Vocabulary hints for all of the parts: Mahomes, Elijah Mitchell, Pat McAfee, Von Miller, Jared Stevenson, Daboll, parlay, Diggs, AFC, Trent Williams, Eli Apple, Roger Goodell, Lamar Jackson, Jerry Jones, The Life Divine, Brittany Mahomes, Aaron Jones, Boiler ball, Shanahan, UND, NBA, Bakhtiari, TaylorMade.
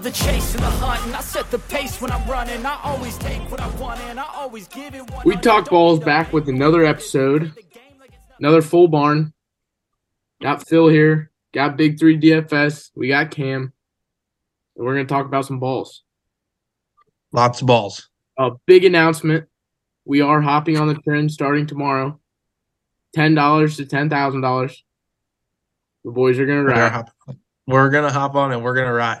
love the chase and the hunt, and I set the pace when I'm running. I always take what I want, and I always give it one. We Talk Balls back with another episode, another full barn. Got Phil here, got Big 3 DFS, we got Cam, and we're going to talk about some balls. Lots of balls. A big announcement. We are hopping on the trend starting tomorrow. $10 to $10,000. The boys are going to ride. We're going to hop on and we're going to ride.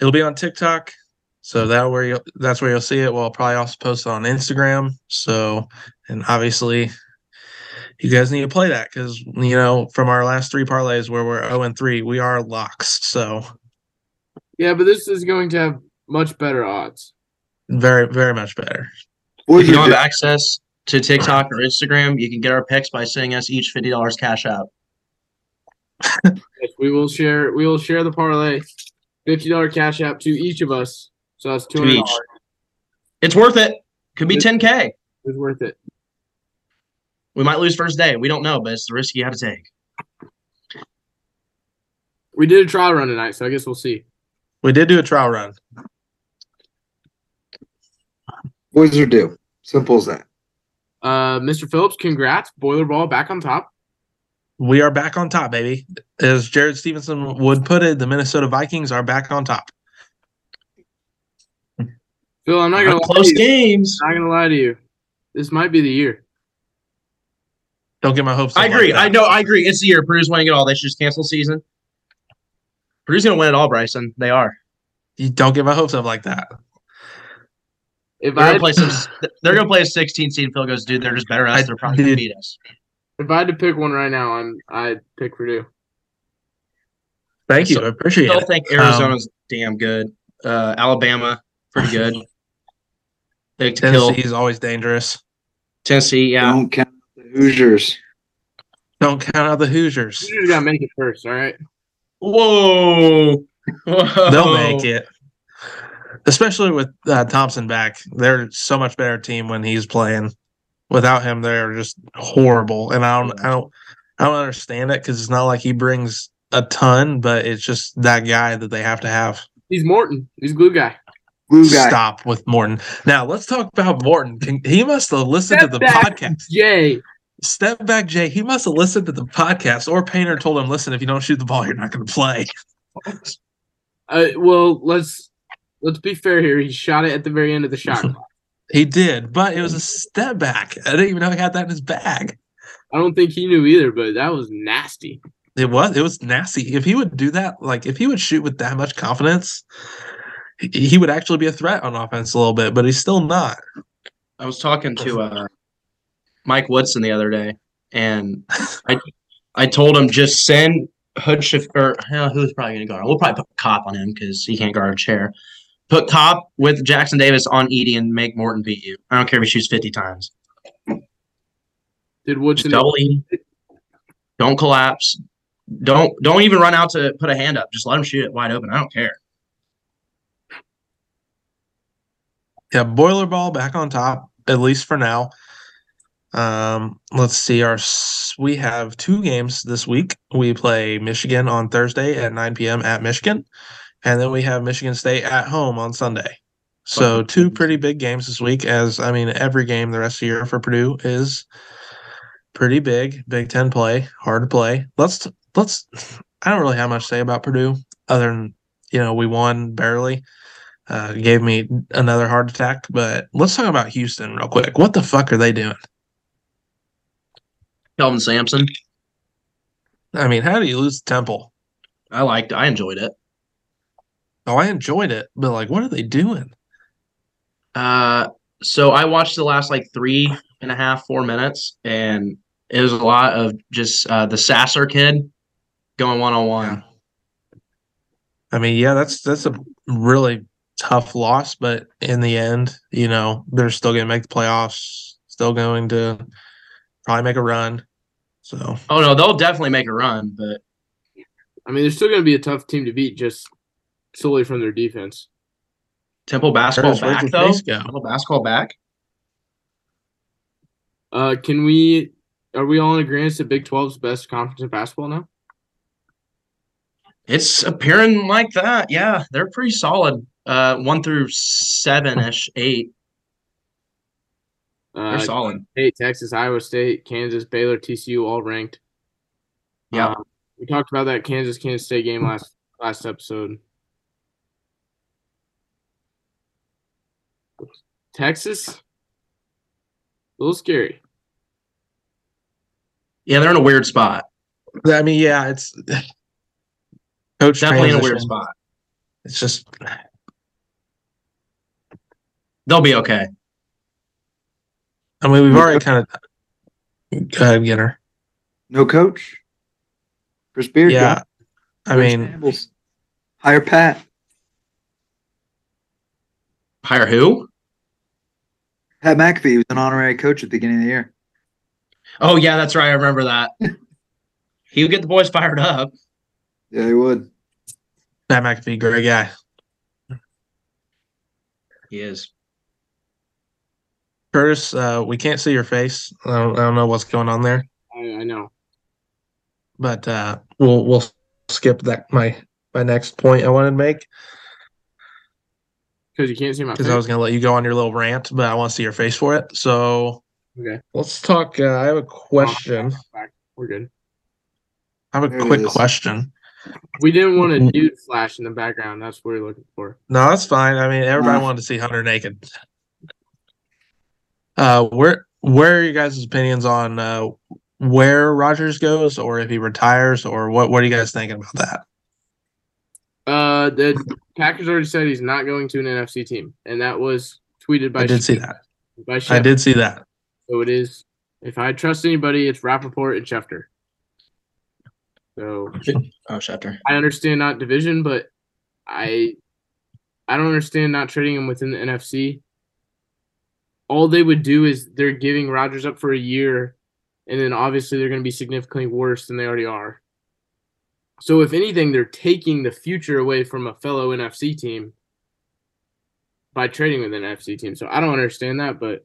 It'll be on TikTok, so that's where you'll see it. We'll probably also post it on Instagram. So, and obviously, you guys need to play that because, you know, from our last three parlays where we're 0-3, we are locks. So, yeah, but this is going to have much better odds. Very, very much better. Or if you don't have access to TikTok or Instagram, you can get our picks by sending us each $50 cash app. We will share the parlay, $50 cash app to each of us. So that's $200. It's worth it. Could be $10K. It's worth it. We might lose first day. We don't know, but it's the risk you have to take. We did a trial run tonight, so I guess we'll see. We did do a trial run. Boys are due. Simple as that. Mr. Phillips, congrats. Boiler ball back on top. We are back on top, baby. As Jared Stevenson would put it, the Minnesota Vikings are back on top. Phil, I'm not going to lie to you. Close games. I'm not going to lie to you. This might be the year. Don't get my hopes up. I agree. I agree. It's the year. Purdue's winning it all. They should just cancel season. Purdue's going to win it all, Bryson. They are. You don't get my hopes up like that. They're going to play a 16 seed. Phil goes, dude, they're just better at us. They're probably going to beat us. If I had to pick one right now, I'd pick Purdue. Thank you. I appreciate it. I still think Arizona's damn good. Alabama, pretty good. Tennessee's always dangerous. Tennessee, yeah. Don't count out the Hoosiers. Hoosiers got to make it first, all right? Whoa. They'll make it. Especially with Thompson back. They're so much better team when he's playing. Without him, they're just horrible, and I don't understand it because it's not like he brings a ton, but it's just that guy that they have to have. He's Morton. He's glue guy. Stop with Morton. Now let's talk about Morton. He must have listened to the podcast. Step back, Jay. He must have listened to the podcast, or Painter told him, "Listen, if you don't shoot the ball, you're not going to play." Well, let's be fair here. He shot it at the very end of the shot clock. He did, but it was a step back. I didn't even know he had that in his bag. I don't think he knew either, but that was nasty. It was nasty. If he would do that, like if he would shoot with that much confidence, he would actually be a threat on offense a little bit, but he's still not. I was talking to Mike Woodson the other day, and I told him just send Hood Schefter, who's probably going to guard him? We'll probably put a cop on him because he can't guard a chair. Put Cobb with Jackson Davis on Edey and make Morton beat you. I don't care if he shoots 50 times. Did Woodson double Edey? Don't collapse. Don't even run out to put a hand up. Just let him shoot it wide open. I don't care. Yeah, boiler ball back on top, at least for now. Let's see. We have two games this week. We play Michigan on Thursday at 9 p.m. at Michigan. And then we have Michigan State at home on Sunday. So two pretty big games this week every game the rest of the year for Purdue is pretty big. Big Ten play, hard to play. I don't really have much to say about Purdue other than, you know, we won barely. Gave me another heart attack. But let's talk about Houston real quick. What the fuck are they doing? Kelvin Sampson. I mean, how do you lose Temple? I enjoyed it. Oh, I enjoyed it, but, what are they doing? So I watched the last, 3.5, 4 minutes, and it was a lot of just the Sasser kid going one-on-one. I mean, yeah, that's a really tough loss, but in the end, you know, they're still going to make the playoffs, still going to probably make a run. So. Oh, no, they'll definitely make a run, but. I mean, they're still going to be a tough team to beat, just – solely from their defense. Temple basketball back, though? Temple basketball back? Are we all in agreement that Big 12's best conference in basketball now? It's appearing like that. Yeah, they're pretty solid. 1 through 7-ish, 8. They're solid. Hey, Texas, Iowa State, Kansas, Baylor, TCU, all ranked. Yeah, we talked about that Kansas State game last episode. Texas, a little scary. Yeah, they're in a weird spot. I mean, yeah, it's coach definitely in a weird spot. It's just they'll be okay. I mean, we've already kind of go ahead, get her. No coach, Chris Beard. Yeah, guy. I mean, Campbell's. Hire Pat. Hire who? Pat McAfee was an honorary coach at the beginning of the year. Oh, yeah, that's right. I remember that. He would get the boys fired up. Yeah, he would. Pat McAfee, great guy. He is. Curtis, we can't see your face. I don't know what's going on there. I know. But we'll skip that. My next point I wanted to make. Because you can't see my face. Because I was going to let you go on your little rant, but I want to see your face for it. So okay. Let's talk. I have a question. We're good. I have a quick question. We didn't want a dude flash in the background. That's what we are looking for. No, that's fine. I mean, everybody wanted to see Hunter naked. Where are you guys' opinions on where Rodgers goes, or if he retires, or what are you guys thinking about that? The Packers already said he's not going to an NFC team, and that was tweeted by. I did see that. By Schefter. I did see that. So it is. If I trust anybody, it's Rappaport and Schefter. So Schefter. I understand not division, but I don't understand not trading him within the NFC. All they would do is they're giving Rodgers up for a year, and then obviously they're going to be significantly worse than they already are. So if anything, they're taking the future away from a fellow NFC team by trading with an NFC team. So I don't understand that, but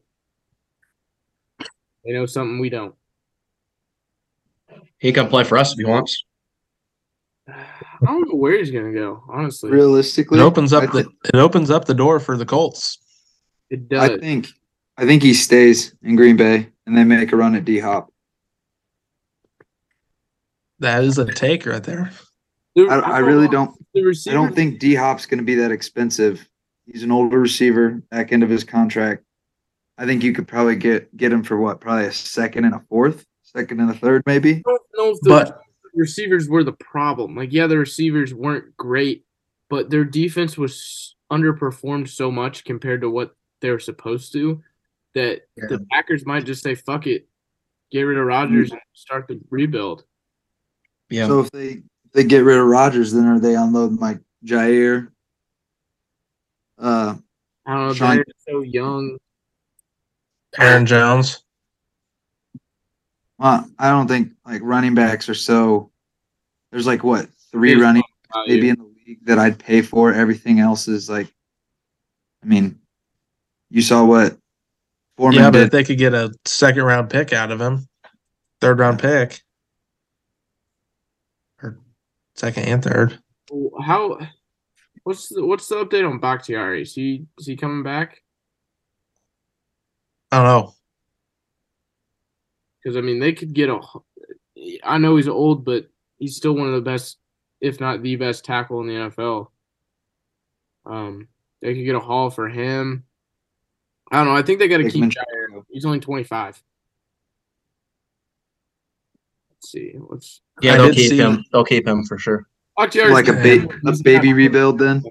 they know something we don't. He can play for us if he wants. I don't know where he's going to go, honestly. Realistically, it opens up the door for the Colts. It does. I think he stays in Green Bay, and they make a run at D-Hop. That is a take right there. I really don't. I don't think D-Hop's going to be that expensive. He's an older receiver, back end of his contract. I think you could probably get him for what? Probably a second and a fourth, second and a third, maybe. I don't know if the receivers were the problem. Like, yeah, the receivers weren't great, but their defense was underperformed so much compared to what they were supposed to that the Packers might just say, fuck it, get rid of Rodgers and start the rebuild. Yeah. So if they get rid of Rodgers, then are they unloading Mike Jaire? I don't know. Jaire's so young. Aaron Jones. Well, I don't think running backs are so. There's three running backs maybe in the league that I'd pay for. Everything else is I mean, you saw what Foreman did. But if they could get a second round pick out of him, third round pick. Second and third. What's the update on Bakhtiari? Is he coming back? I don't know. Because I mean, they could get a. I know he's old, but he's still one of the best, if not the best, tackle in the NFL. They could get a haul for him. I don't know. I think they got to keep Jaire. He's only 25. See, they'll keep him. They'll keep him for sure. Like a baby rebuild, then.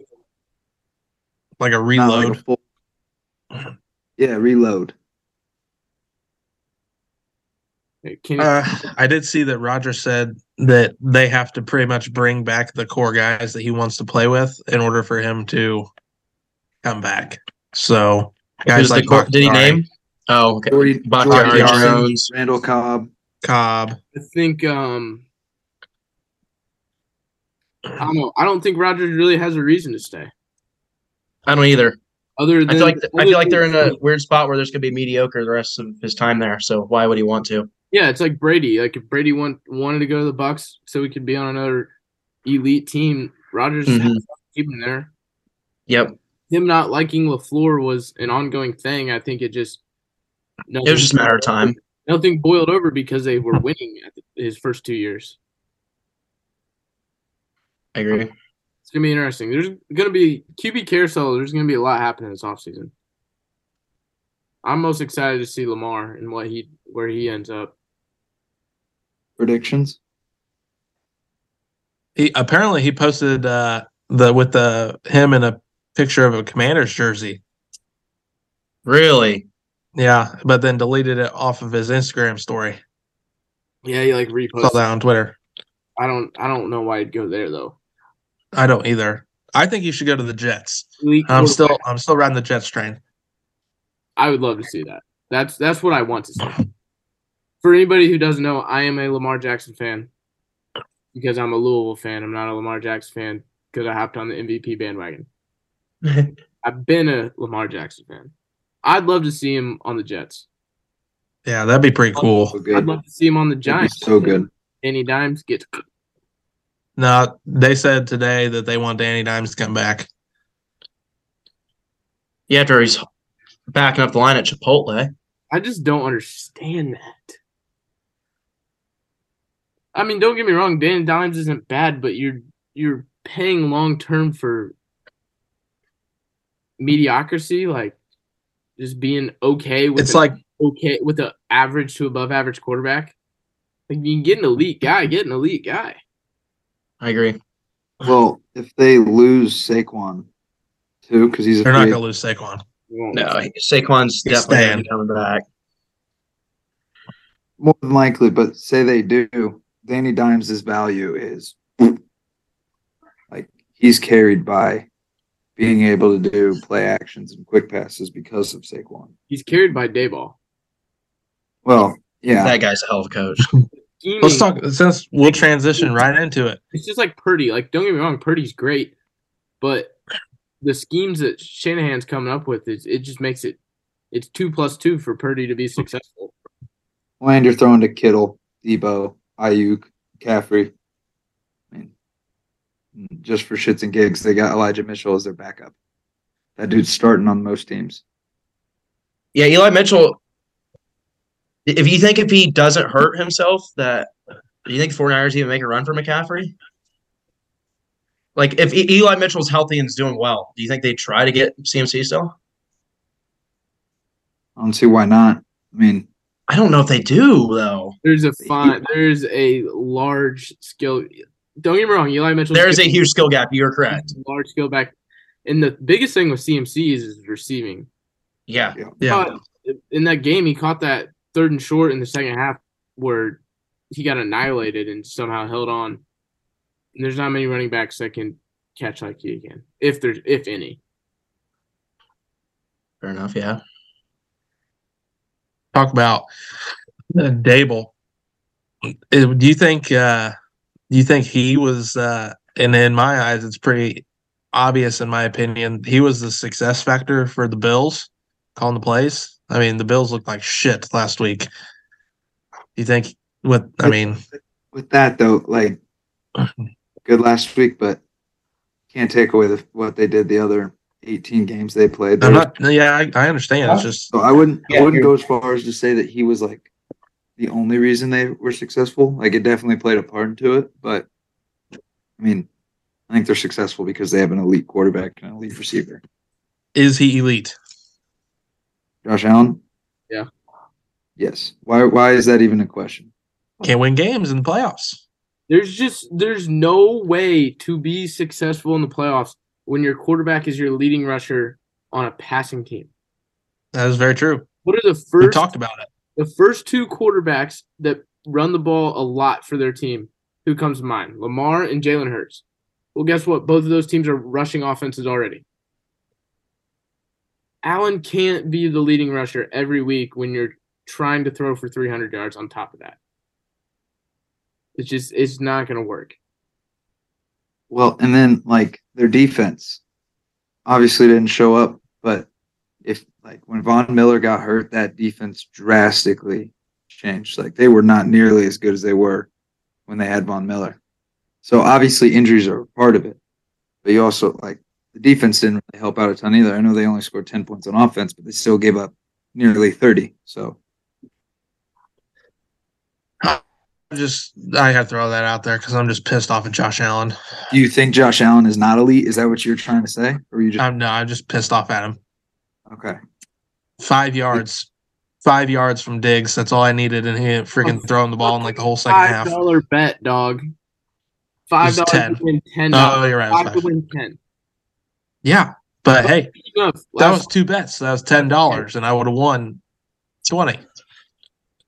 Like a reload. Reload. I did see that Roger said that they have to pretty much bring back the core guys that he wants to play with in order for him to come back. So guys like did he name? Oh, okay. Bakhtiari, Jones, Randall Cobb. I think I don't know. I don't think Rodgers really has a reason to stay. I don't either. I feel like they're in a weird spot where there's gonna be mediocre the rest of his time there. So why would he want to? Yeah, it's like Brady. Like if Brady wanted to go to the Bucs so he could be on another elite team. Rodgers has to keep him there. Yep. Him not liking LaFleur was an ongoing thing. I think it just – it was just a matter of time. Nothing boiled over because they were winning his first 2 years. I agree. It's going to be interesting. There's going to be – QB carousel, there's going to be a lot happening this offseason. I'm most excited to see Lamar and what he where he ends up. Predictions? He posted him in a picture of a Commander's jersey. Really? Yeah, but then deleted it off of his Instagram story. Yeah, he reposted. Saw that on Twitter. I don't know why he'd go there though. I don't either. I think you should go to the Jets. I'm still riding the Jets train. I would love to see that. That's what I want to see. For anybody who doesn't know, I am a Lamar Jackson fan because I'm a Louisville fan. I'm not a Lamar Jackson fan because I hopped on the MVP bandwagon. I've been a Lamar Jackson fan. I'd love to see him on the Jets. Yeah, that'd be pretty cool. I'd love to see him on the Giants. So good. Danny Dimes gets cooked. No, they said today that they want Danny Dimes to come back. Yeah, after he's backing up the line at Chipotle. I just don't understand that. I mean, don't get me wrong, Danny Dimes isn't bad, but you're paying long term for mediocrity, just being okay with an average to above average quarterback. You can get an elite guy, I agree. Well, if they lose Saquon too, because they're not going to lose Saquon. No, Saquon's definitely coming back. More than likely, but say they do, Danny Dimes' value is he's carried by being able to do play actions and quick passes because of Saquon. He's carried by Daboll. Well, yeah, that guy's a hell of a coach. Let's talk since we'll transition right into it. It's just like Purdy. Don't get me wrong, Purdy's great, but the schemes that Shanahan's coming up with it just makes it's 2+2 for Purdy to be successful. Well, and you're throwing to Kittle, Debo, IU, McCaffrey. I mean, just for shits and gigs, they got Elijah Mitchell as their backup. That dude's starting on most teams. Yeah, Eli Mitchell. If he doesn't hurt himself, do you think 49ers even make a run for McCaffrey? If Eli Mitchell's healthy and is doing well, do you think they try to get CMC still? I don't see why not. I mean, I don't know if they do though. There's a large skill. Don't get me wrong, Eli Mitchell. There is a huge skill gap. You're correct. Large skill back, and the biggest thing with CMC is receiving. Yeah. In that game, he caught that third and short in the second half where he got annihilated and somehow held on. And there's not many running backs that can catch like he again, if any. Fair enough. Yeah. Talk about Dable. Do you think he was, and in my eyes, it's pretty obvious in my opinion, he was the success factor for the Bills calling the plays? I mean, the Bills looked like shit last week. You think with that though, good last week, but can't take away what they did the other 18 games they played. I understand. It's just so I wouldn't go as far as to say that he was the only reason they were successful. It definitely played a part into it, but I mean, I think they're successful because they have an elite quarterback and an elite receiver. Is he elite? Josh Allen? Yeah. Yes. Why is that even a question? Can't win games in the playoffs. There's no way to be successful in the playoffs when your quarterback is your leading rusher on a passing team. That is very true. What are we talked about it. The first two quarterbacks that run the ball a lot for their team, who comes to mind? Lamar and Jalen Hurts. Well, guess what? Both of those teams are rushing offenses already. Allen can't be the leading rusher every week when you're trying to throw for 300 yards on top of that. It's not going to work. Well, and then, their defense obviously didn't show up, but if, when Von Miller got hurt, that defense drastically changed. They were not nearly as good as they were when they had Von Miller. So obviously injuries are part of it, but you also like the defense didn't really help out a ton either. I know they only scored 10 points on offense, but they still gave up nearly 30. So I had to throw that out there because I'm just pissed off at Josh Allen. Do you think Josh Allen is not elite? Is that what you're trying to say? Or you just no, I'm just pissed off at him. Okay. 5 yards. 5 yards from Diggs. That's all I needed, and he didn't freaking throwing the ball in like the whole second half. $5 bet, dog. $5 to win $10. Oh, you're right. $5 to win $10. Yeah, but hey, that was two bets. So that was $10, and I would have won 20.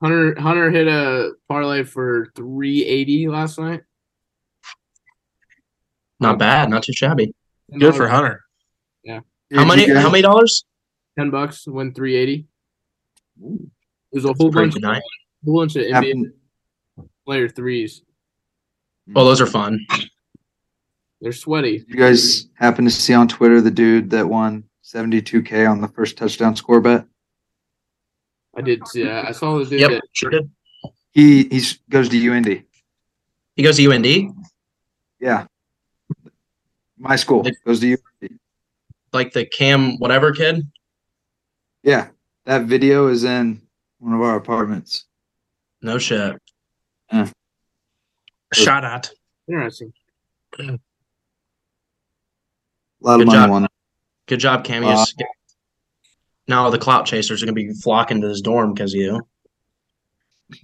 Hunter hit a parlay for $380 last night. Not bad, not too shabby. Good for Hunter. Yeah. How many dollars? $10, win $380. Ooh, there's a whole bunch of NBA player threes. Oh, those are fun. They're sweaty. You guys happen to see on Twitter the dude that won $72K on the first touchdown score bet? I did see that. I saw the dude. Yep, sure did. He goes to UND. He goes to UND? Yeah. My school goes to UND. Like the Cam whatever kid? Yeah. That video is in one of our apartments. No shit. Yeah. Shout out. Interesting. A lot of money on that. Good job, Camus. Now the clout chasers are going to be flocking to his dorm because of you. A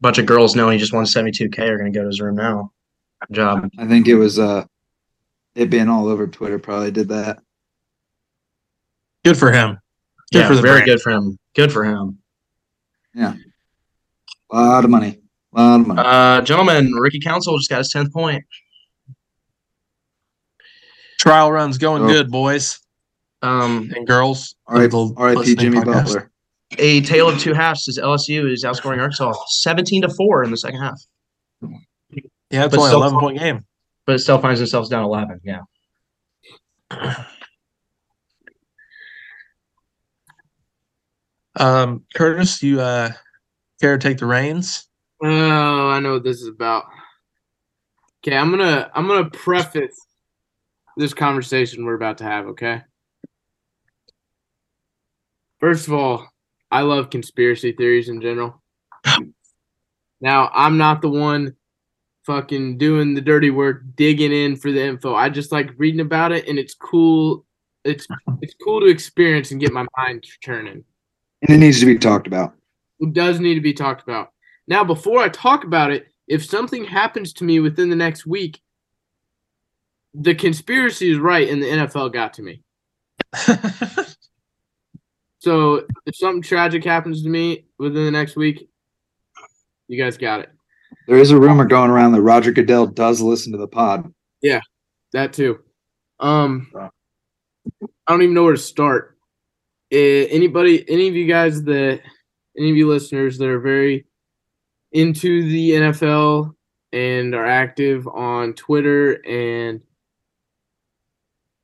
bunch of girls knowing he just won $72K are going to go to his room now. Good job. I think it was it being all over Twitter probably did that. Good for him. Good for him. Good for him. Yeah. A lot of money. Gentlemen, Ricky Council just got his 10th point. Trial run's going good, boys. And girls. R.I.P. Jimmy Butler. A tale of two halves is LSU is outscoring Arkansas 17-4 in the second half. Yeah, it's only an 11-point game. But it still finds themselves down 11, yeah. Curtis, you care to take the reins? Oh, I know what this is about. Okay, I'm gonna preface this conversation we're about to have, okay? First of all, I love conspiracy theories in general. Now, I'm not the one fucking doing the dirty work, digging in for the info. I just like reading about it, and it's cool. It's cool to experience and get my mind turning. And it needs to be talked about. It does need to be talked about. Now, before I talk about it, if something happens to me within the next week, the conspiracy is right and the NFL got to me. So if something tragic happens to me within the next week, you guys got it. There is a rumor going around that Roger Goodell does listen to the pod. Yeah, that too. I don't even know where to start. Any of you listeners that are very into the NFL and are active on Twitter and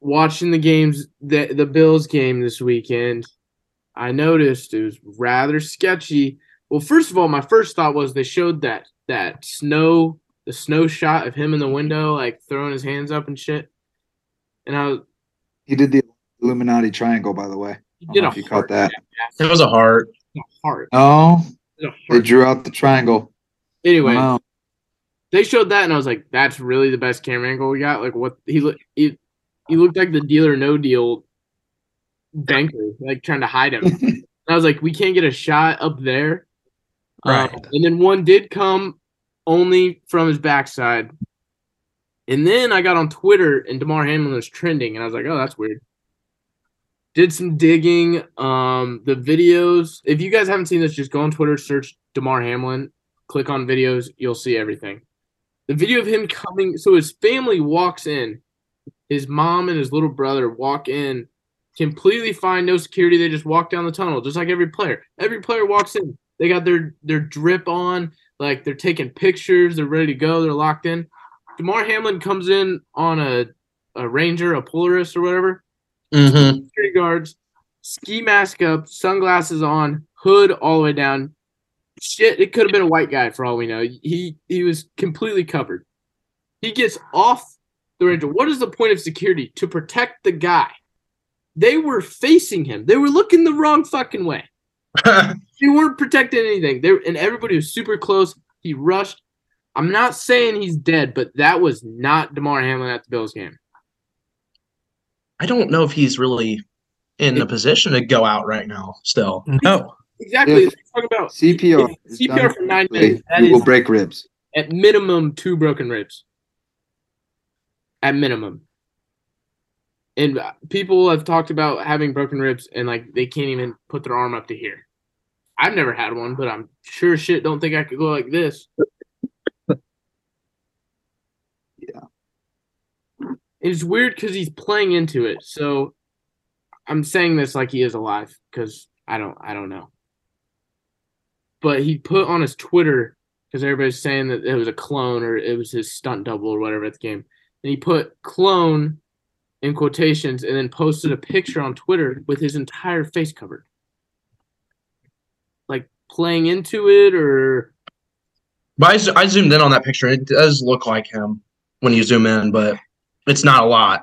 watching the games, the Bills game this weekend, I noticed it was rather sketchy. Well, first of all, my first thought was they showed that snow shot of him in the window, like throwing his hands up and shit. And he did the Illuminati triangle, by the way. If you caught that, it was a heart. Oh, they drew out the triangle. Anyway, wow. They showed that, and I was like, "That's really the best camera angle we got." Like, what he looked like the Deal or No Deal banker, like trying to hide him. And I was like, "We can't get a shot up there." Right. And then one did come only from his backside. And then I got on Twitter, and Damar Hamlin was trending, and I was like, "Oh, that's weird." Did some digging. The videos. If you guys haven't seen this, just go on Twitter, search Damar Hamlin, click on videos. You'll see everything. The video of him coming. So his family walks in. His mom and his little brother walk in. Completely fine. No security. They just walk down the tunnel, just like every player. Every player walks in. They got their drip on. Like, they're taking pictures. They're ready to go. They're locked in. Damar Hamlin comes in on a Ranger, a Polaris or whatever. Mm-hmm. Security guards, ski mask up, sunglasses on, hood all the way down. Shit, it could have been a white guy for all we know. He was completely covered. He gets off the range. What is the point of security? To protect the guy. They were facing him. They were looking the wrong fucking way. They weren't protecting anything. And everybody was super close. He rushed. I'm not saying he's dead, but that was not Damar Hamlin at the Bills game. I don't know if he's really in a position to go out right now still. No. Exactly. Talking about CPR. CPR for 9 minutes. You will break ribs. At minimum, 2 broken ribs. At minimum. And people have talked about having broken ribs and, like, they can't even put their arm up to here. I've never had one, but I'm sure shit don't think I could go like this. It's weird because he's playing into it. So I'm saying this like he is alive because I don't know. But he put on his Twitter, because everybody's saying that it was a clone or it was his stunt double or whatever at the game. And he put clone in quotations and then posted a picture on Twitter with his entire face covered. Like playing into it or. But I zoomed in on that picture. It does look like him when you zoom in, but. It's not a lot.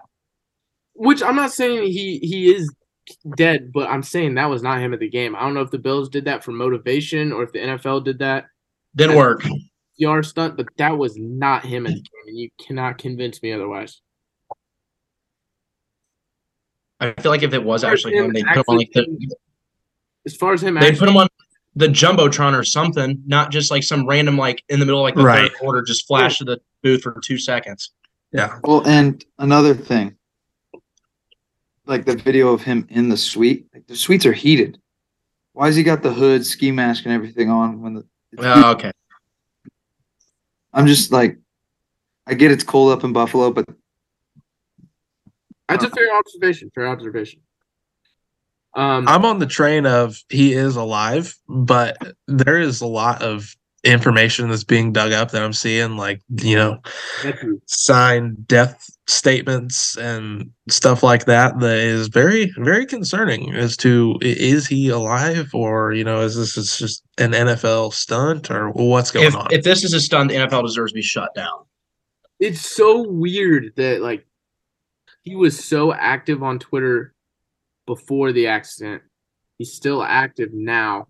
Which I'm not saying he is dead, but I'm saying that was not him at the game. I don't know if the Bills did that for motivation or if the NFL did that. Didn't work. PR stunt, but that was not him at the game, and you cannot convince me otherwise. I feel like if it was actually him, they'd put him on like the as far as him they'd put him on the Jumbotron or something, not just like some random like in the middle of like the third quarter just flash to the booth for 2 seconds. Yeah. Well, and another thing, like the video of him in the suite, like the suites are heated. Why has he got the hood, ski mask, and everything on when the? Oh, okay. I'm just like, I get it's cold up in Buffalo, but that's a fair observation. Fair observation. I'm on the train of he is alive, but there is a lot of information that's being dug up that I'm seeing, like, you know, signed death statements and stuff like that, that is very, very concerning as to is he alive or, you know, is this just an NFL stunt or what's going on? If this is a stunt, the NFL deserves to be shut down. It's so weird that, like, he was so active on Twitter before the accident. He's still active now.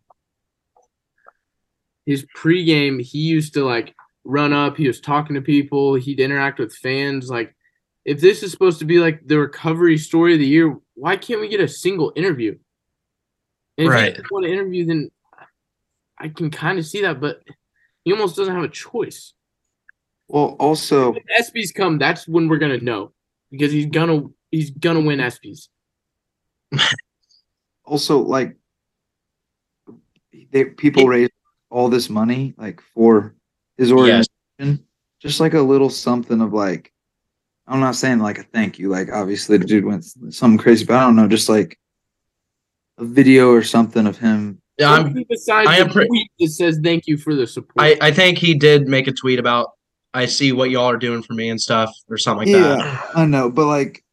His pregame, he used to, like, run up. He was talking to people. He'd interact with fans. Like, if this is supposed to be, like, the recovery story of the year, why can't we get a single interview? And if you want to interview, then I can kind of see that, but he almost doesn't have a choice. Well, also, when ESPYs come, that's when we're going to know, because he's gonna win ESPYs. Also, like, people raise all this money, like, for his organization, just like a little something of, like, I'm not saying like a thank you, like, obviously the dude went something crazy, but I don't know, just like a video or something of him. Yeah, I am tweet that says thank you for the support. I think he did make a tweet about I see what y'all are doing for me and stuff or something like that. I know, but like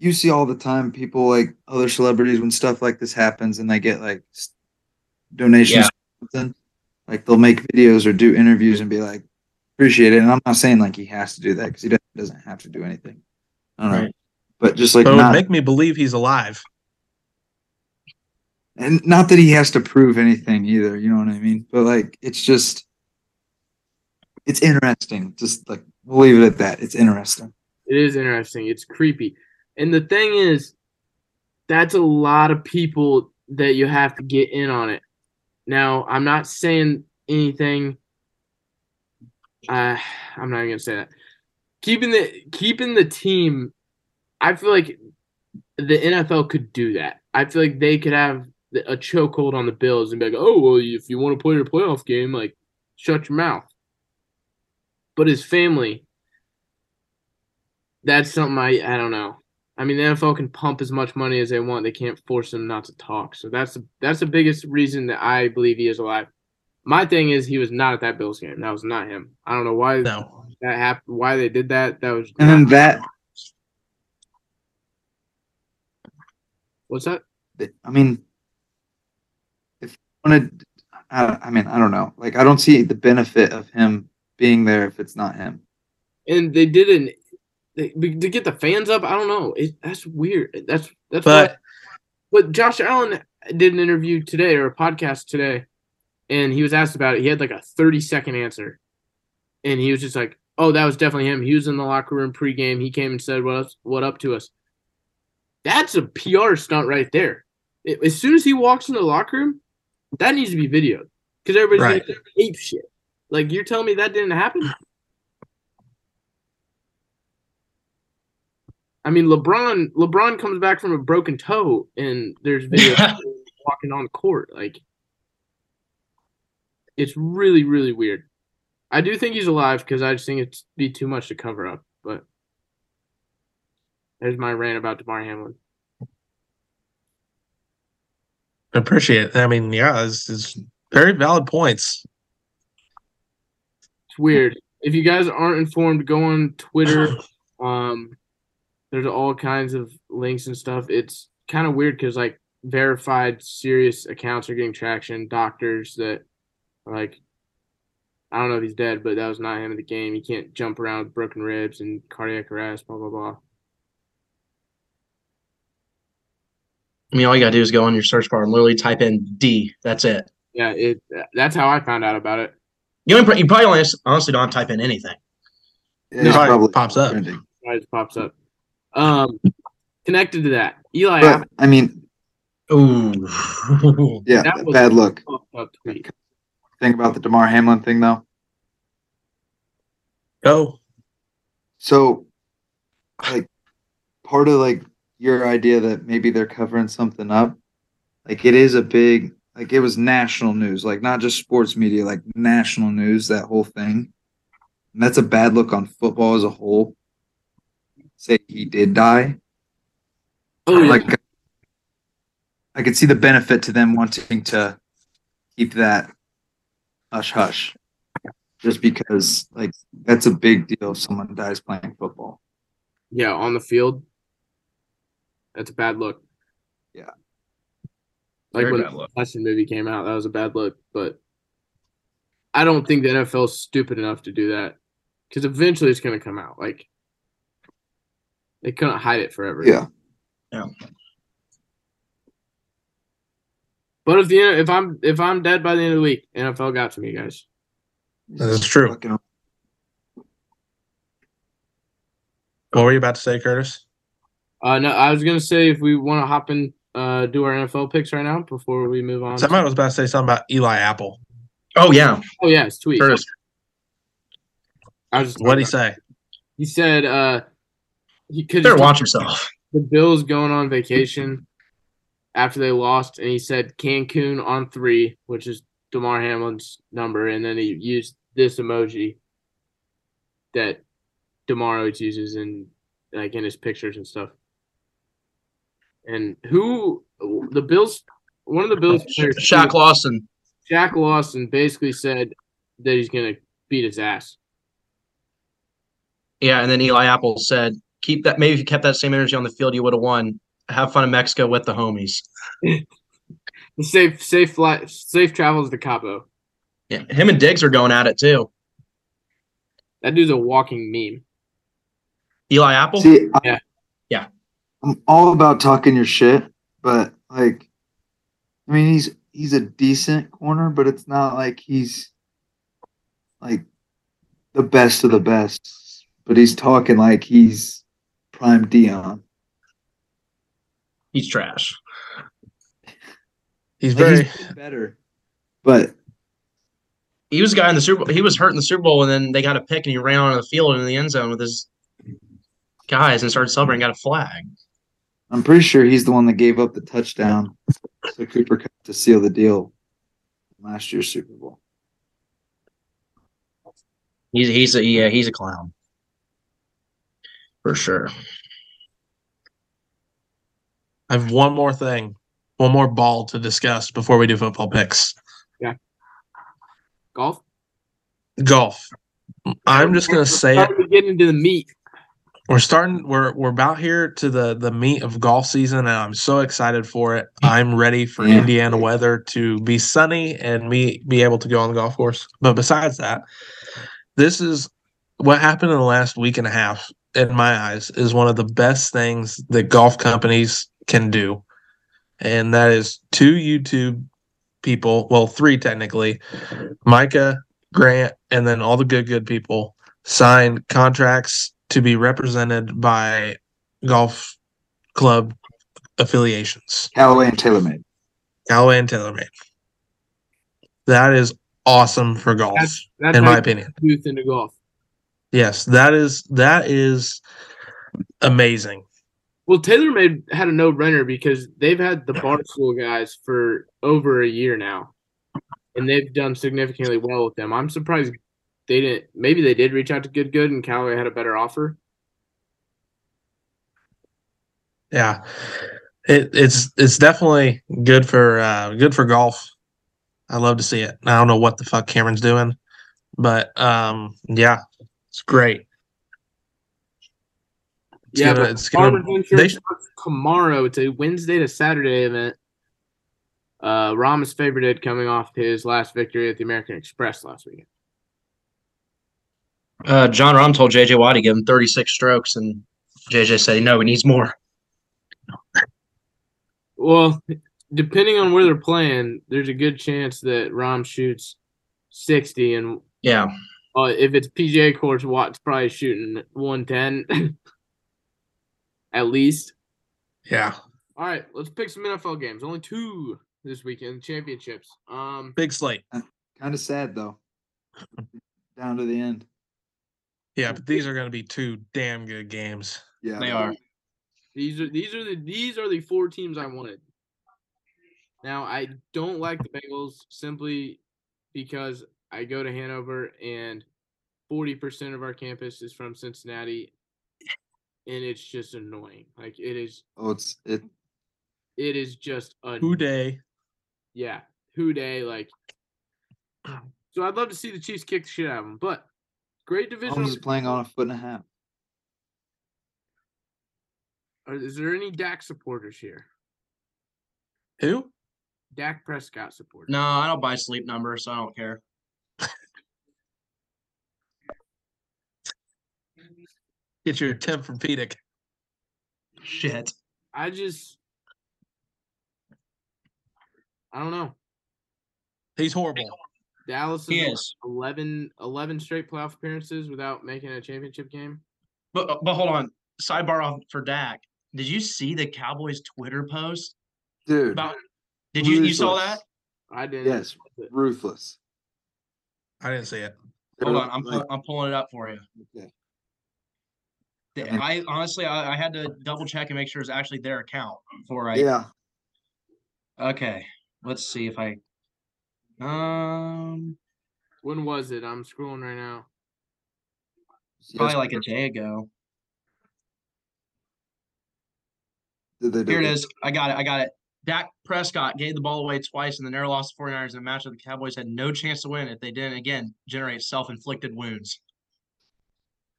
you see all the time people like other celebrities when stuff like this happens and they get like donations. Yeah. Something. Like they'll make videos or do interviews and be like, appreciate it. And I'm not saying like he has to do that because he doesn't have to do anything. I don't know. But just like, it would make me believe he's alive. And not that he has to prove anything either. You know what I mean? But like, it's just, it's interesting. Just like, we'll leave it at that. It's interesting. It is interesting. It's creepy. And the thing is, that's a lot of people that you have to get in on it. Now, I'm not saying anything. I'm not even going to say that. Keeping the team, I feel like the NFL could do that. I feel like they could have a chokehold on the Bills and be like, oh, well, if you want to play your playoff game, like, shut your mouth. But his family, that's something I don't know. I mean, the NFL can pump as much money as they want. They can't force them not to talk. So that's the biggest reason that I believe he is alive. My thing is he was not at that Bills game. That was not him. I don't know why that happened. Why they did that? That was and then that. What's that? I mean, if I wanted, I mean, I don't know. Like, I don't see the benefit of him being there if it's not him. and they didn't to get the fans up. I don't know. That's weird. That's but Josh Allen did an interview today or a podcast today, and he was asked about it. He had like a 30-second answer, and he was just like, "Oh, that was definitely him. He was in the locker room pregame. He came and said, what up to us?" That's a PR stunt right there. As soon as he walks in the locker room, that needs to be videoed because everybody's like ape shit. Like, you're telling me that didn't happen? I mean, LeBron comes back from a broken toe, and there's video of him walking on court. Like, it's really, really weird. I do think he's alive because I just think it'd be too much to cover up. But there's my rant about Damar Hamlin. Appreciate it. I mean, yeah, it's very valid points. It's weird. If you guys aren't informed, go on Twitter. There's all kinds of links and stuff. It's kind of weird because, like, verified serious accounts are getting traction. Doctors that are like, I don't know if he's dead, but that was not him in the game. He can't jump around with broken ribs and cardiac arrest, blah, blah, blah. I mean, all you got to do is go on your search bar and literally type in D. That's it. Yeah, that's how I found out about it. You probably honestly don't have to type in anything. It probably pops up. It just pops up. Connected to that, Eli Apple. I mean, yeah, that bad look. Think about the Damar Hamlin thing, though. Go. So, like, part of, like, your idea that maybe they're covering something up, like, it is a big, like, it was national news, like, not just sports media, like, national news, that whole thing. And that's a bad look on football as a whole. Say he did die. Oh, yeah. Like, I could see the benefit to them wanting to keep that hush hush, just because, like, that's a big deal if someone dies playing football. Yeah, on the field. That's a bad look. Yeah. Like, very when the Lesson movie came out, that was a bad look. But I don't think the NFL is stupid enough to do that because eventually it's going to come out. Like, they couldn't hide it forever. Yeah. But if I'm dead by the end of the week, NFL got to me, guys. That's true. What were you about to say, Curtis? No, I was gonna say if we want to hop in, do our NFL picks right now before we move on. Somebody was about to say something about Eli Apple. Oh yeah, it's tweet. Curtis. What'd he say? He said, he could better watch himself. The Bills going on vacation after they lost, and he said Cancun on 3, which is Damar Hamlin's number, and then he used this emoji that Damar always uses in, like, in his pictures and stuff. And one of the Bills players, Shaq Lawson, basically said that he's going to beat his ass. Yeah, and then Eli Apple said, keep that. Maybe if you kept that same energy on the field, you would have won. Have fun in Mexico with the homies. safe flight, safe travels to Cabo. Yeah, him and Diggs are going at it too. That dude's a walking meme. Eli Apple. See, yeah. I'm all about talking your shit, but, like, I mean, he's a decent corner, but it's not like he's, like, the best of the best. But he's talking like he's prime Dion. He's trash. He's very better. But he was a guy in the Super Bowl. He was hurt in the Super Bowl, and then they got a pick, and he ran on the field and in the end zone with his guys and started celebrating. Got a flag. I'm pretty sure he's the one that gave up the touchdown to Cooper Kupp to seal the deal last year's Super Bowl. He's a clown. For sure. I have one more ball to discuss before we do football picks. Yeah. Golf. I'm just gonna say it. We're getting into the meat. We're about here to the meat of golf season, and I'm so excited for it. I'm ready for Indiana weather to be sunny and me be able to go on the golf course. But besides that, this is what happened in the last week and a half, in my eyes, is one of the best things that golf companies can do. And that is two YouTube people, well, three technically, Micah, Grant, and then all the good people signed contracts to be represented by golf club affiliations. Callaway and TaylorMade. That is awesome for golf, that's in my opinion. Youth into golf. Yes, that is amazing. Well, TaylorMade had a no-brainer because they've had the Barstool guys for over a year now, and they've done significantly well with them. I'm surprised they didn't. Maybe they did reach out to Good Good, and Callaway had a better offer. Yeah, it's definitely good for golf. I love to see it. I don't know what the fuck Cameron's doing, but yeah, it's great. Tomorrow, it's a Wednesday to Saturday event. Rahm is favorited coming off his last victory at the American Express last weekend. John Rahm told JJ Watt to give him 36 strokes, and JJ said, no, he needs more. Well, depending on where they're playing, there's a good chance that Rahm shoots 60. And yeah, if it's PGA course, Watt's probably shooting 110 at least. Yeah. All right, let's pick some NFL games. Only two this weekend, championships. Big slate. Kind of sad, though. Down to the end. Yeah, but these are going to be two damn good games. Yeah, they are. These are the four teams I wanted. Now, I don't like the Bengals simply because I go to Hanover and 40% of our campus is from Cincinnati, and it's just annoying. Like, it is. Oh, it is just a who day. Yeah, who day. Like, so I'd love to see the Chiefs kick the shit out of them, but great division. Mahomes is playing on a foot and a half. Is there any Dak supporters here? Who? Dak Prescott supporters. No, I don't buy sleep numbers, so I don't care. Get your tip from Pedic. Shit. I don't know. He's horrible. Dallas is 11 straight playoff appearances without making a championship game. But hold on. Sidebar off for Dak. Did you see the Cowboys Twitter post? Dude. Did you saw that? I did. Yes. Ruthless. I didn't see it. Hold on. I'm pulling it up for you. Okay. I had to double check and make sure it's actually their account before I. Yeah. Okay. Let's see if I. When was it? I'm scrolling right now. Probably like a day ago. Here it is. I got it. Dak Prescott gave the ball away twice and then never lost to 49ers in a matchup the Cowboys had no chance to win if they didn't, again, generate self-inflicted wounds.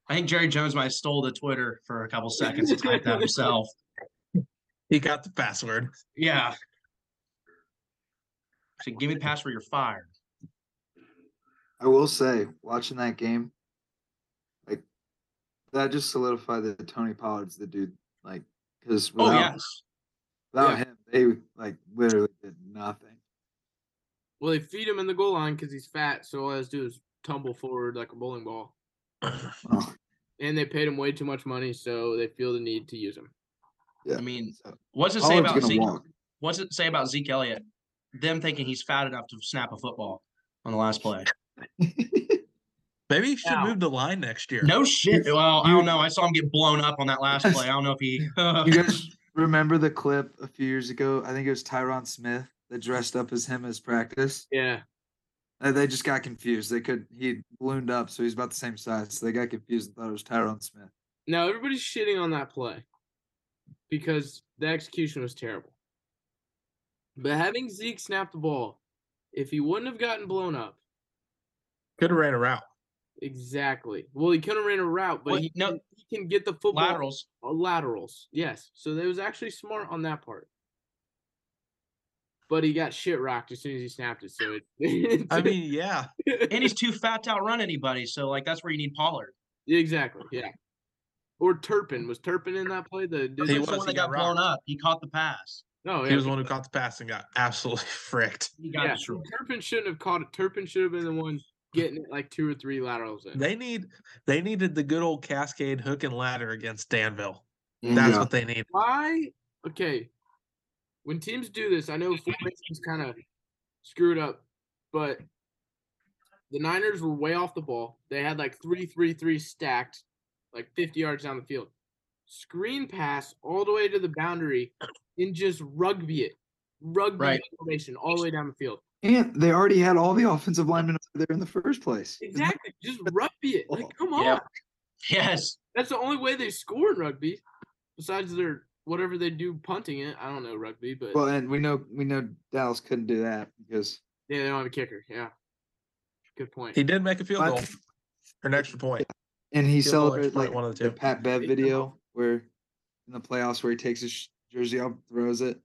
I think Jerry Jones might have stole the Twitter for a couple seconds to type that himself. He got the password. Yeah. So give me the password, you're fired. I will say, watching that game, like, that just solidified that Tony Pollard's the dude, like, because without him, they, like, literally did nothing. Well, they feed him in the goal line because he's fat, so all he has to do is tumble forward like a bowling ball. Oh. And they paid him way too much money, so they feel the need to use him. Yeah. I mean, what's it say about Zeke Elliott? Them thinking he's fat enough to snap a football on the last play. Maybe he should move the line next year. No shit. Well, I don't know. I saw him get blown up on that last play. I don't know if he – You guys remember the clip a few years ago? I think it was Tyron Smith that dressed up as him as practice. Yeah. They just got confused. He ballooned up, so he's about the same size. So they got confused and thought it was Tyron Smith. Now, everybody's shitting on that play because the execution was terrible. But having Zeke snap the ball, if he wouldn't have gotten blown up, could have ran a route. Exactly. Well, he could have ran a route, but he can get the football. Laterals. Yes. So that was actually smart on that part. But he got shit rocked as soon as he snapped it. So I mean, yeah. And he's too fat to outrun anybody. So, like, that's where you need Pollard. Exactly. Yeah. Or Turpin. Was Turpin in that play? He was the one that got blown up. He caught the pass. No, yeah. He was the one who caught the pass and got absolutely fricked. He got destroyed. Turpin shouldn't have caught it. Turpin should have been the one getting it like 2 or 3 laterals in. They needed the good old Cascade hook and ladder against Danville. That's what they need. Why? Okay. When teams do this, I know formations kind of screwed up, but the Niners were way off the ball. They had like 3-3-3 stacked, like 50 yards down the field. Screen pass all the way to the boundary and just rugby it. Rugby formation all the way down the field. And they already had all the offensive linemen up there in the first place. Exactly. Just rugby it. Like, come on. Yeah. Yes. That's the only way they score in rugby, besides their whatever they do punting it. I don't know rugby, but well, and we know Dallas couldn't do that because they don't have a kicker. Yeah. Good point. He did make a field goal for an extra point. Yeah. And he celebrated like one of the Pat Bev video where in the playoffs where he takes his jersey off, throws it.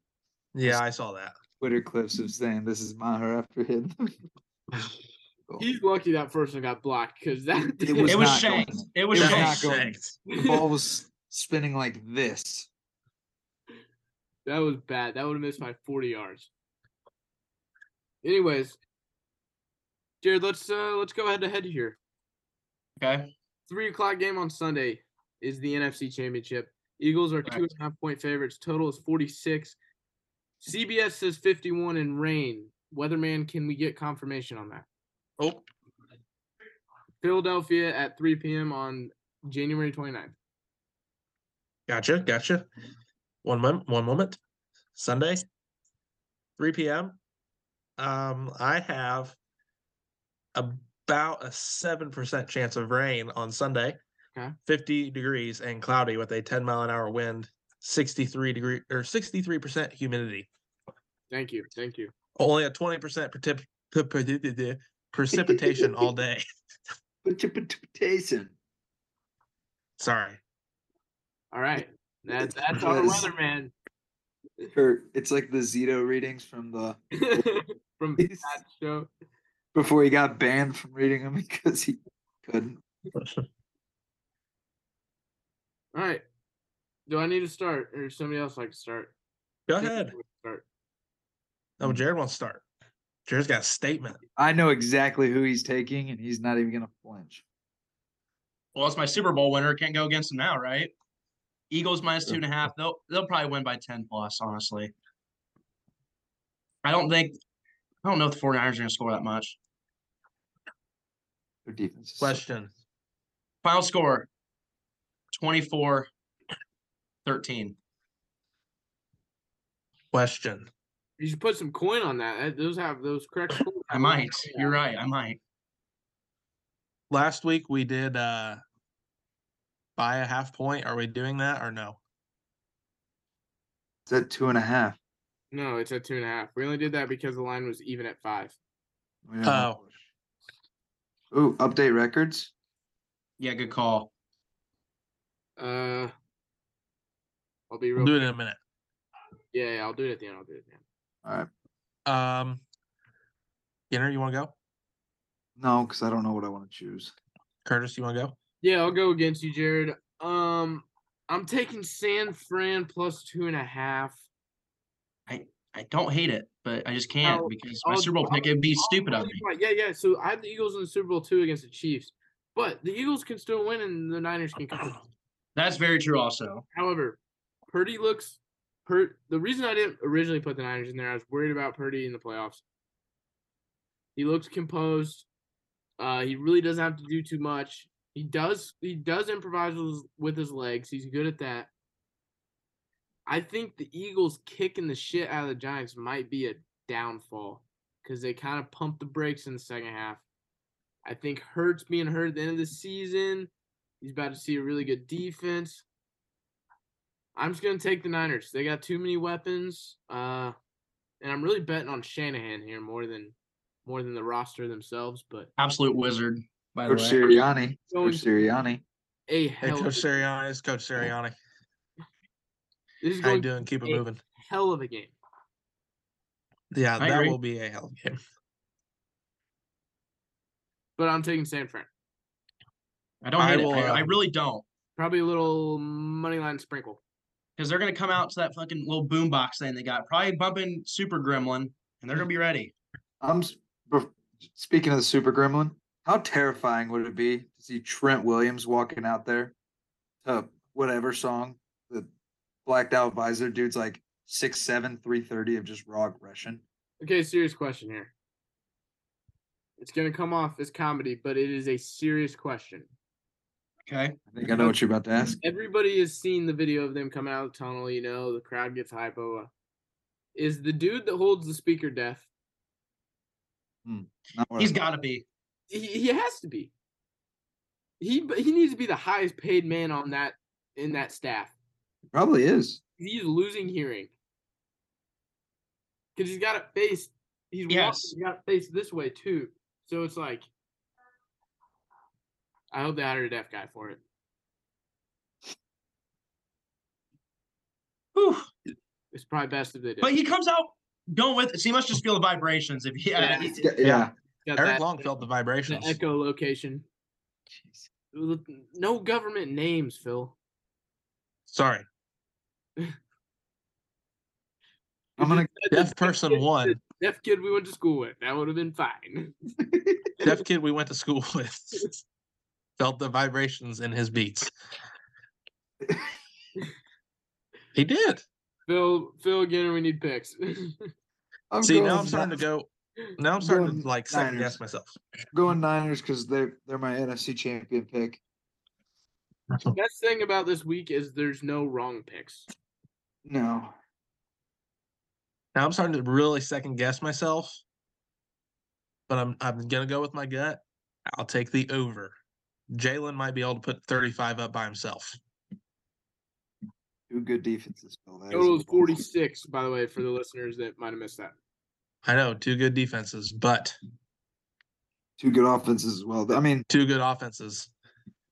Yeah, I saw that. Twitter clips of saying this is Maher after him. Cool. He's lucky that first one got blocked because that it was shanked. It was shanked. The ball was spinning like this. That was bad. That would have missed by 40 yards. Anyways, Jared, let's go head-to-head here. Okay. 3:00 game on Sunday is the NFC Championship. Eagles are 2.5-point favorites. Total is 46. CBS says 51 and rain. Weatherman, can we get confirmation on that? Oh. Philadelphia at 3 p.m. on January 29th. Gotcha. One moment. Sunday, 3 p.m. I have about a 7% chance of rain on Sunday. Okay. 50 degrees and cloudy with a 10-mile-an-hour wind. 63% humidity. Thank you. Only a 20% precipitation all day. Precipitation. Sorry. All right. That's our weather, man. It's like the Zito readings from that show before he got banned from reading them because he couldn't. All right. Do I need to start, or does somebody else like to start? Go ahead. No, Jared wants to start. Jared's got a statement. I know exactly who he's taking, and he's not even going to flinch. Well, it's my Super Bowl winner. Can't go against him now, right? Eagles minus 2.5. They'll probably win by 10+, honestly. I don't know if the 49ers are going to score that much. Their defense. Question. Final score, 24-13. Question. You should put some coin on that. Those have those correct scores. I might. You're right. I might. Last week we did buy a half point. Are we doing that or no? It's at 2.5. No, it's at 2.5. We only did that because the line was even at 5. Yeah. Oh. Ooh, update records. Yeah, good call. I'll be real. We'll do it in a minute. Yeah, I'll do it at the end. All right. Ginner, you want to go? No, because I don't know what I want to choose. Curtis, you want to go? Yeah, I'll go against you, Jared. I'm taking San Fran plus 2.5. I don't hate it, but I just can't because my Super Bowl pick, it'd be stupid of me. Yeah. So I have the Eagles in the Super Bowl too against the Chiefs, but the Eagles can still win and the Niners can come. That's very true also. However, Purdy looks – the reason I didn't originally put the Niners in there, I was worried about Purdy in the playoffs. He looks composed. He really doesn't have to do too much. He does improvise with his legs. He's good at that. I think the Eagles kicking the shit out of the Giants might be a downfall because they kind of pumped the brakes in the second half. I think Hurts being hurt at the end of the season, he's about to see a really good defense. I'm just going to take the Niners. They got too many weapons. And I'm really betting on Shanahan here more than the roster themselves. But absolute wizard, by the way. Coach Sirianni. Coach Sirianni. How you doing? Keep it moving. Hell of a game. Yeah, that will be a hell of a game. But I'm taking San Fran. I don't hate it. I really don't. Probably a little money line sprinkle. Because they're going to come out to that fucking little boombox thing they got. Probably bumping Super Gremlin, and they're going to be ready. Speaking of the Super Gremlin, how terrifying would it be to see Trent Williams walking out there to whatever song, the blacked out visor dude's like 6'7", 330 of just raw aggression? Okay, serious question here. It's going to come off as comedy, but it is a serious question. Okay. I think I know what you're about to ask. Everybody has seen the video of them coming out of the tunnel. You know, the crowd gets hypo. Is the dude that holds the speaker deaf? He's got to be. He has to be. He needs to be the highest paid man on that in that staff. He probably is. He's losing hearing because he's got it faced. He's got it faced this way too. So it's like. I hope they hired a deaf guy for it. Whew. It's probably best if they did. But he comes out going with it, so he must just feel the vibrations. If he, Eric Long felt the vibrations. The echolocation. Jeez. No government names, Phil. Sorry. I'm gonna deaf person one. Deaf kid we went to school with. That would have been fine. Deaf kid we went to school with. Felt the vibrations in his beats. He did. Phil Ginner, we need picks. Now I'm starting to like second guess myself. Going Niners because they're my NFC champion pick. The best thing about this week is there's no wrong picks. No. Now I'm starting to really second guess myself. But I'm gonna go with my gut. I'll take the over. Jalen might be able to put 35 up by himself. Two good defenses, Phil. Total is 46, by the way, for the listeners that might have missed that. I know, two good defenses, but two good offenses as well. I mean, two good offenses.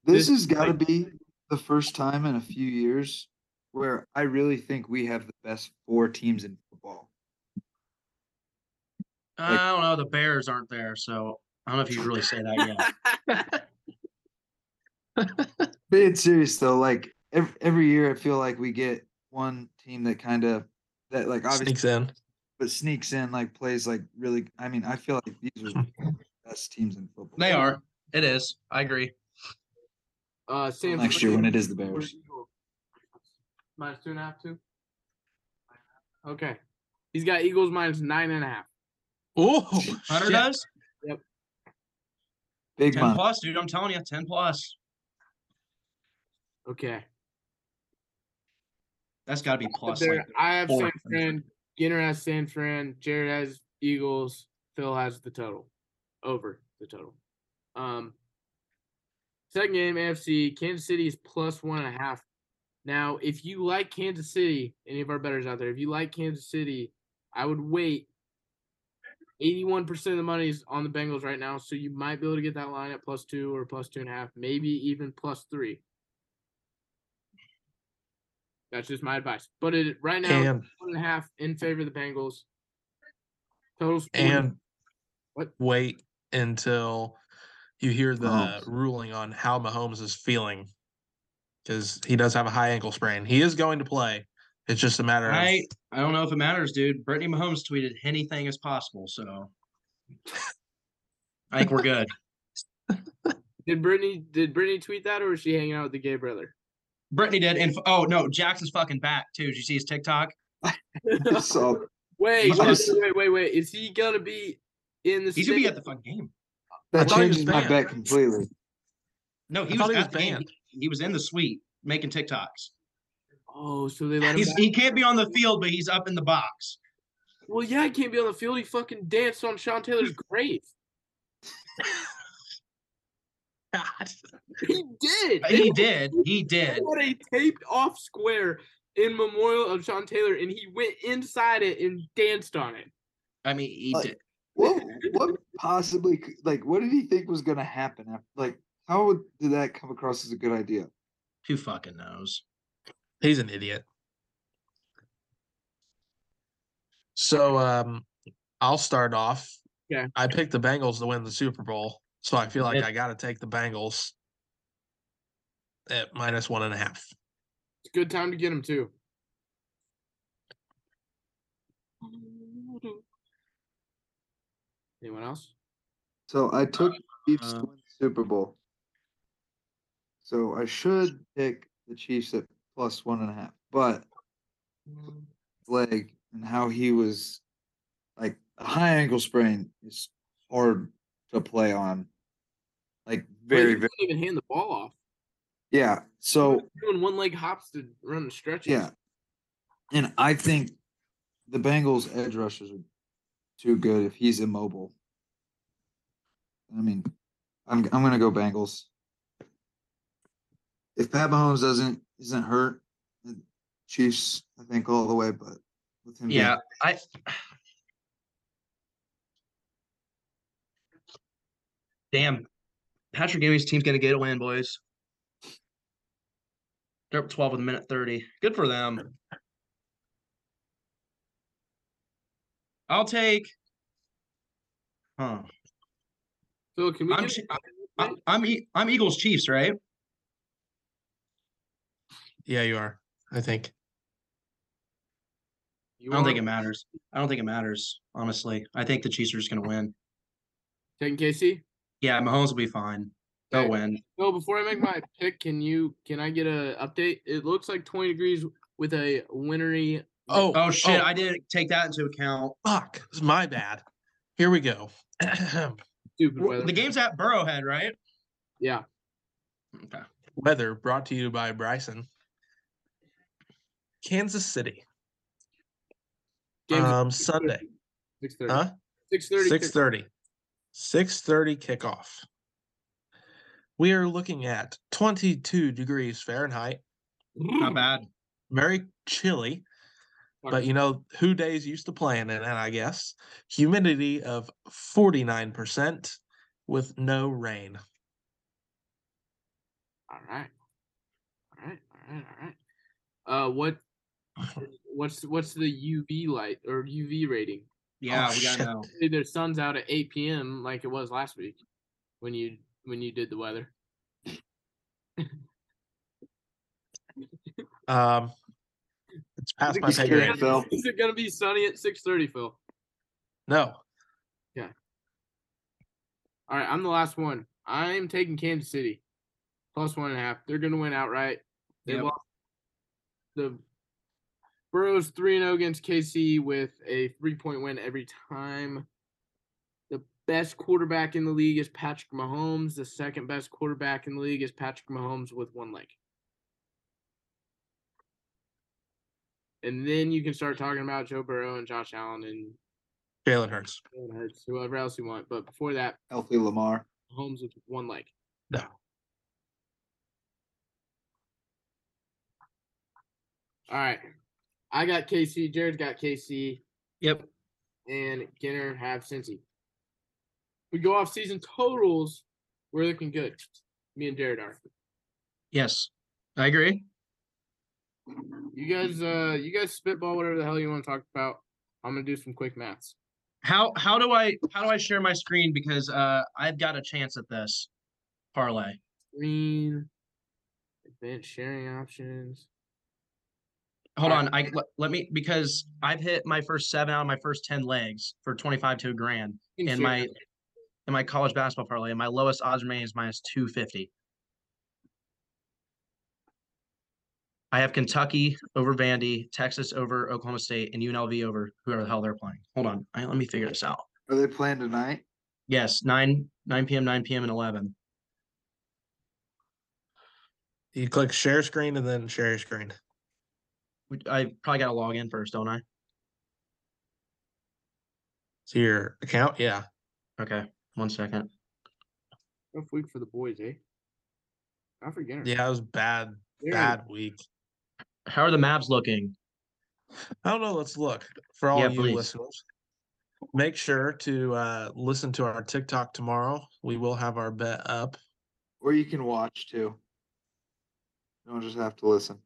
This has got to be the first time in a few years where I really think we have the best four teams in football. I don't know. The Bears aren't there, so I don't know if you can really say that yet. Being serious though, like every year I feel like we get one team that like obviously sneaks in, like plays like really. I mean, I feel like these are the best teams in football. They are. It is. I agree. Next year when it is the Bears. -2.5 too. Okay. He's got Eagles -9.5. Oh, Hunter does? Yep. Big 10 plus, dude. I'm telling you, 10+. Okay. That's got to be plus. There, like I have San Fran. Ginner has San Fran. Jared has Eagles. Phil has the total. Over the total. Second game, AFC. Kansas City is +1.5. Now, if you like Kansas City, any of our bettors out there, if you like Kansas City, I would wait. 81% of the money is on the Bengals right now, so you might be able to get that line at +2 or +2.5, maybe even +3. That's just my advice. But right now, 1.5 in favor of the Bengals. Total score. And wait until you hear the ruling on how Mahomes is feeling, because he does have a high ankle sprain. He is going to play. It's just a matter of – I don't know if it matters, dude. Brittany Mahomes tweeted anything is possible, so I think we're good. Did Brittany tweet that, or was she hanging out with the gay brother? Brittany did, and Jackson's fucking back too. Did you see his TikTok? So wait. Is he gonna be in the? He's gonna be at the fucking game. That changes my bet completely. No, he was at the game. He was in the suite making TikToks. Oh, so they let him. He can't be on the field, but he's up in the box. Well, yeah, he can't be on the field. He fucking danced on Sean Taylor's grave. God. He did. He did. What a taped off square in memorial of Sean Taylor, and he went inside it and danced on it. I mean, he did. What possibly? Like, what did he think was going to happen? Like, how did that come across as a good idea? Who fucking knows? He's an idiot. So, I'll start off. Yeah, I picked the Bengals to win the Super Bowl. So I feel like I got to take the Bengals. at -1.5. It's a good time to get him too. Anyone else? So I took Chiefs to win the Super Bowl. So I should pick the Chiefs at +1.5, but leg and how he was like a high ankle sprain is hard to play on. Like very, very. Couldn't even hand the ball off. Yeah, so doing one leg hops to run the stretches. Yeah, and I think the Bengals edge rushers are too good if he's immobile. I mean, I'm gonna go Bengals. If Pat Mahomes isn't hurt, the Chiefs I think all the way. But with him, yeah, damn, Patrick Ewing's team's gonna get a win, boys. They're up 12 with 1:30. Good for them. I'll take. Phil, can we? I'm Eagles Chiefs, right? Yeah, you are. I think. I don't think it matters. Honestly, I think the Chiefs are just going to win. Taking KC. Yeah, Mahomes will be fine. They'll win. So before I make my pick, can I get an update? It looks like 20 degrees with a wintry. Oh shit! Oh. I didn't take that into account. Fuck, it's my bad. Here we go. Stupid weather. The game's at Burrowhead, right? Yeah. Okay. Weather brought to you by Bryson. Kansas City. Game's Sunday. 6:30. Huh? 6:30. 6:30 kickoff. We are looking at 22 degrees Fahrenheit. Not bad. Very chilly. But, you know, who days used to playing in it, I guess. Humidity of 49% with no rain. All right. What's the UV light or UV rating? Yeah, we got to know. Their sun's out at 8 p.m. like it was last week when you – when you did the weather. It's past my pay grade, Phil. Is it going to be sunny at 6:30, Phil? No. Yeah. All right, I'm the last one. I'm taking Kansas City. +1.5. They're going to win outright. They lost. The Burrows 3-0 against KC with a 3-point win every time. Best quarterback in the league is Patrick Mahomes. The second best quarterback in the league is Patrick Mahomes with one leg. And then you can start talking about Joe Burrow and Josh Allen and Jalen Hurts, whoever else you want. But before that, healthy Lamar. Mahomes with one leg. No. All right. I got KC. Jared's got KC. Yep. And Ginner have Cincy. We go off season totals. We're looking good. Me and Jared are. Yes, I agree. You guys spitball whatever the hell you want to talk about. I'm gonna do some quick maths. How do I share my screen because I've got a chance at this parlay. Screen, advanced sharing options. Hold on, let me because I've hit my first 7 out of my first 10 legs for $25 to $1,000, and my college basketball parlay, and my lowest odds remaining is -250. I have Kentucky over Vandy, Texas over Oklahoma State, and UNLV over whoever the hell they're playing. Hold on, let me figure this out. Are they playing tonight? Yes, 9 p.m., and 11. You click share screen and then share screen. I probably got to log in first, don't I? So your account, yeah. Okay, 1 second. Tough week for the boys, eh? I forget. Yeah, it was bad week. How are the maps looking? I don't know. Let's look. For all you listeners, make sure to listen to our TikTok tomorrow. We will have our bet up. Or you can watch, too. You don't just have to listen.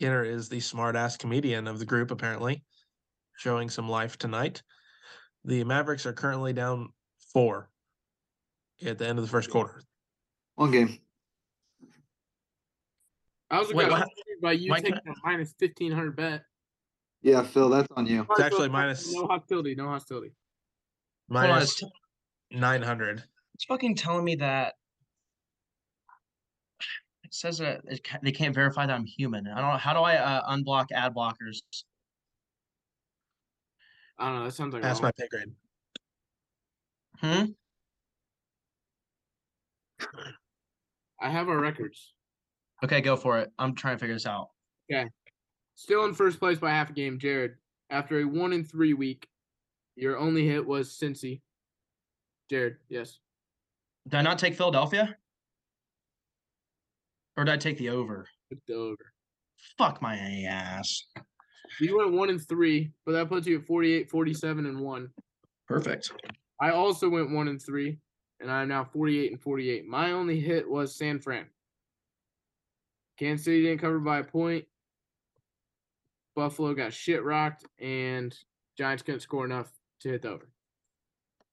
Ginner is the smart-ass comedian of the group, apparently, showing some life tonight. The Mavericks are currently down 4 at the end of the first quarter. One game. I was going to by you Mike, taking a minus 1,500 bet. Yeah, Phil, that's on you. It's actually minus. No hostility, no hostility. Minus 900. It's fucking telling me that it says that they can't verify that I'm human. I don't know. How do I unblock ad blockers? I don't know. That sounds like that's my pay grade. I have our records. Okay, go for it. I'm trying to figure this out. Okay. Still in first place by half a game, Jared. After a 1-3 week, your only hit was Cincy. Jared, yes. Did I not take Philadelphia? Or did I take the over? Took the over. Fuck my ass. You went 1-3, but that puts you at 48, 47, and 1. Perfect. I also went 1-3, and I'm now 48-48. My only hit was San Fran. Kansas City didn't cover by a point. Buffalo got shit rocked, and Giants couldn't score enough to hit the over.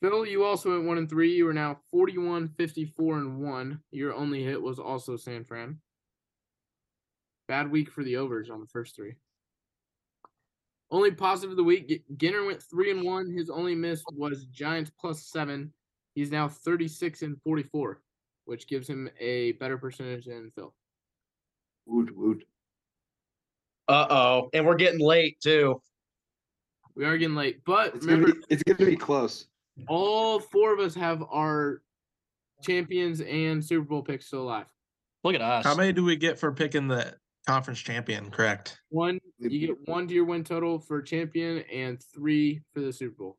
Phil, you also went 1-3. You are now 41-54-1. Your only hit was also San Fran. Bad week for the overs on the first three. Only positive of the week, Ginner went 3-1. His only miss was Giants plus 7. He's now 36-44, which gives him a better percentage than Phil. Woot, woot. Uh-oh. And we're getting late, too. We are getting late. But remember, it's going to be close. All four of us have our champions and Super Bowl picks still alive. Look at us. How many do we get for picking the conference champion, correct? One. You get one to your win total for champion and three for the Super Bowl.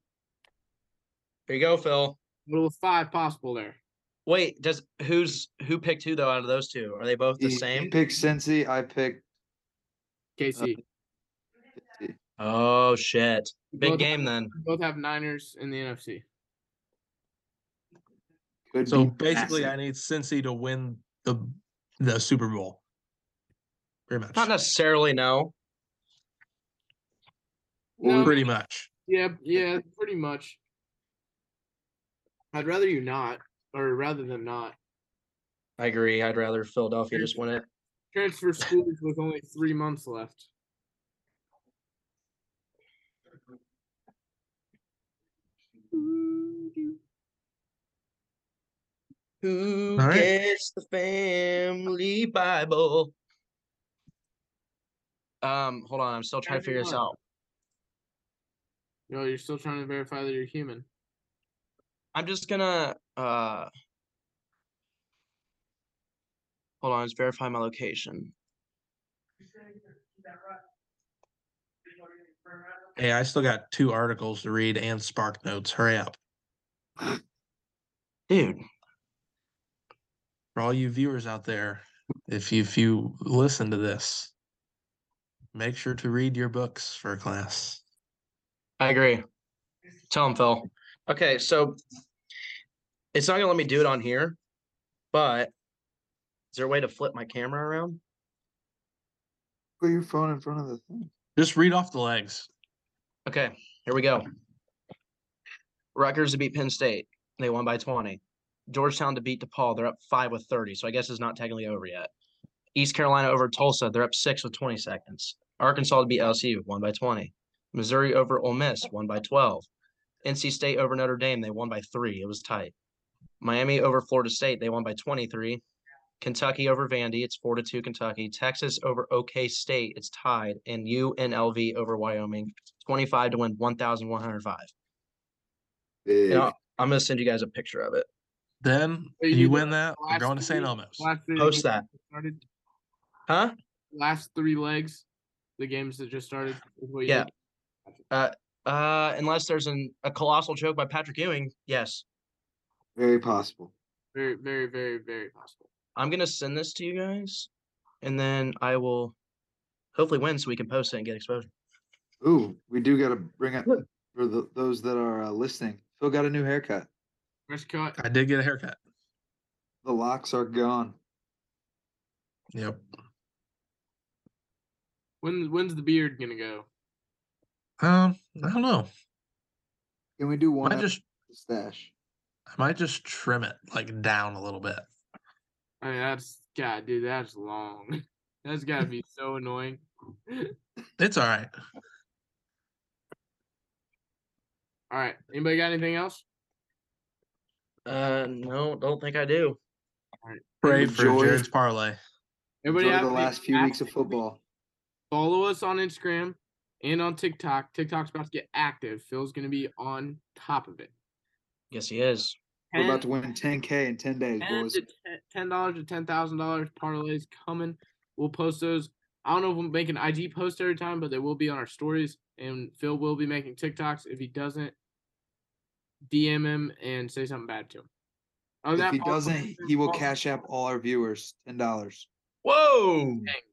There you go, Phil. Little 5 possible there. Wait, who picked who though out of those two? Are they both the same? You picked Cincy. I picked KC. Oh shit! Big game then. Both have Niners in the NFC. So basically, I need Cincy to win the Super Bowl. Pretty much. Not necessarily, no. Well, pretty much. Yeah, pretty much. I'd rather you not. Or rather than not. I agree. I'd rather Philadelphia just win it. Transfer schools with only 3 months left. Who right. Gets the family Bible? Hold on. I'm still trying to figure this out. No, you're still trying to verify that you're human. I'm just going to hold on, let's verify my location. Hey, I still got 2 articles to read and Spark Notes. Hurry up. Dude. For all you viewers out there, if you listen to this, make sure to read your books for class. I agree. Tell them, Phil. Okay, so it's not going to let me do it on here, but is there a way to flip my camera around? Put your phone in front of the thing. Just read off the legs. Okay, here we go. Rutgers to beat Penn State. They won by 20. Georgetown to beat DePaul. They're up 5 with 30, so I guess it's not technically over yet. East Carolina over Tulsa. They're up 6 with 20 seconds. Arkansas to beat LSU, won by 20. Missouri over Ole Miss, won by 12. NC State over Notre Dame, they won by 3. It was tight. Miami over Florida State, they won by 23. Kentucky over Vandy, it's 4-2 Kentucky. Texas over OK State, it's tied. And UNLV over Wyoming, 25-1, 1,105. I'm going to send you guys a picture of it. Then you win that, we're going to St. Elmo's. Post that. Huh? Last 3 legs, the games that just started. Yeah. Unless there's a colossal joke by Patrick Ewing, yes. Very possible. Very, very, very, very possible. I'm going to send this to you guys, and then I will hopefully win so we can post it and get exposure. Ooh, we do got to bring up for those that are listening. Phil got a new haircut. Fresh cut. I did get a haircut. The locks are gone. Yep. When's the beard going to go? I don't know. Can we do one? I might just trim it like down a little bit. I mean, that's – God, dude, that's long. That's got to be so annoying. It's all right. All right. Anybody got anything else? No, don't think I do. All right. Pray for Jared's parlay. Everybody have the last few weeks of football. Follow us on Instagram and on TikTok. TikTok's about to get active. Phil's going to be on top of it. Yes, he is. We're about to win 10K in 10 days, boys. $10 to $10,000 parlays coming. We'll post those. I don't know if we'll make an IG post every time, but they will be on our stories. And Phil will be making TikToks. If he doesn't, DM him and say something bad to him. If he doesn't, he will cash app all our viewers $10. Whoa. Dang.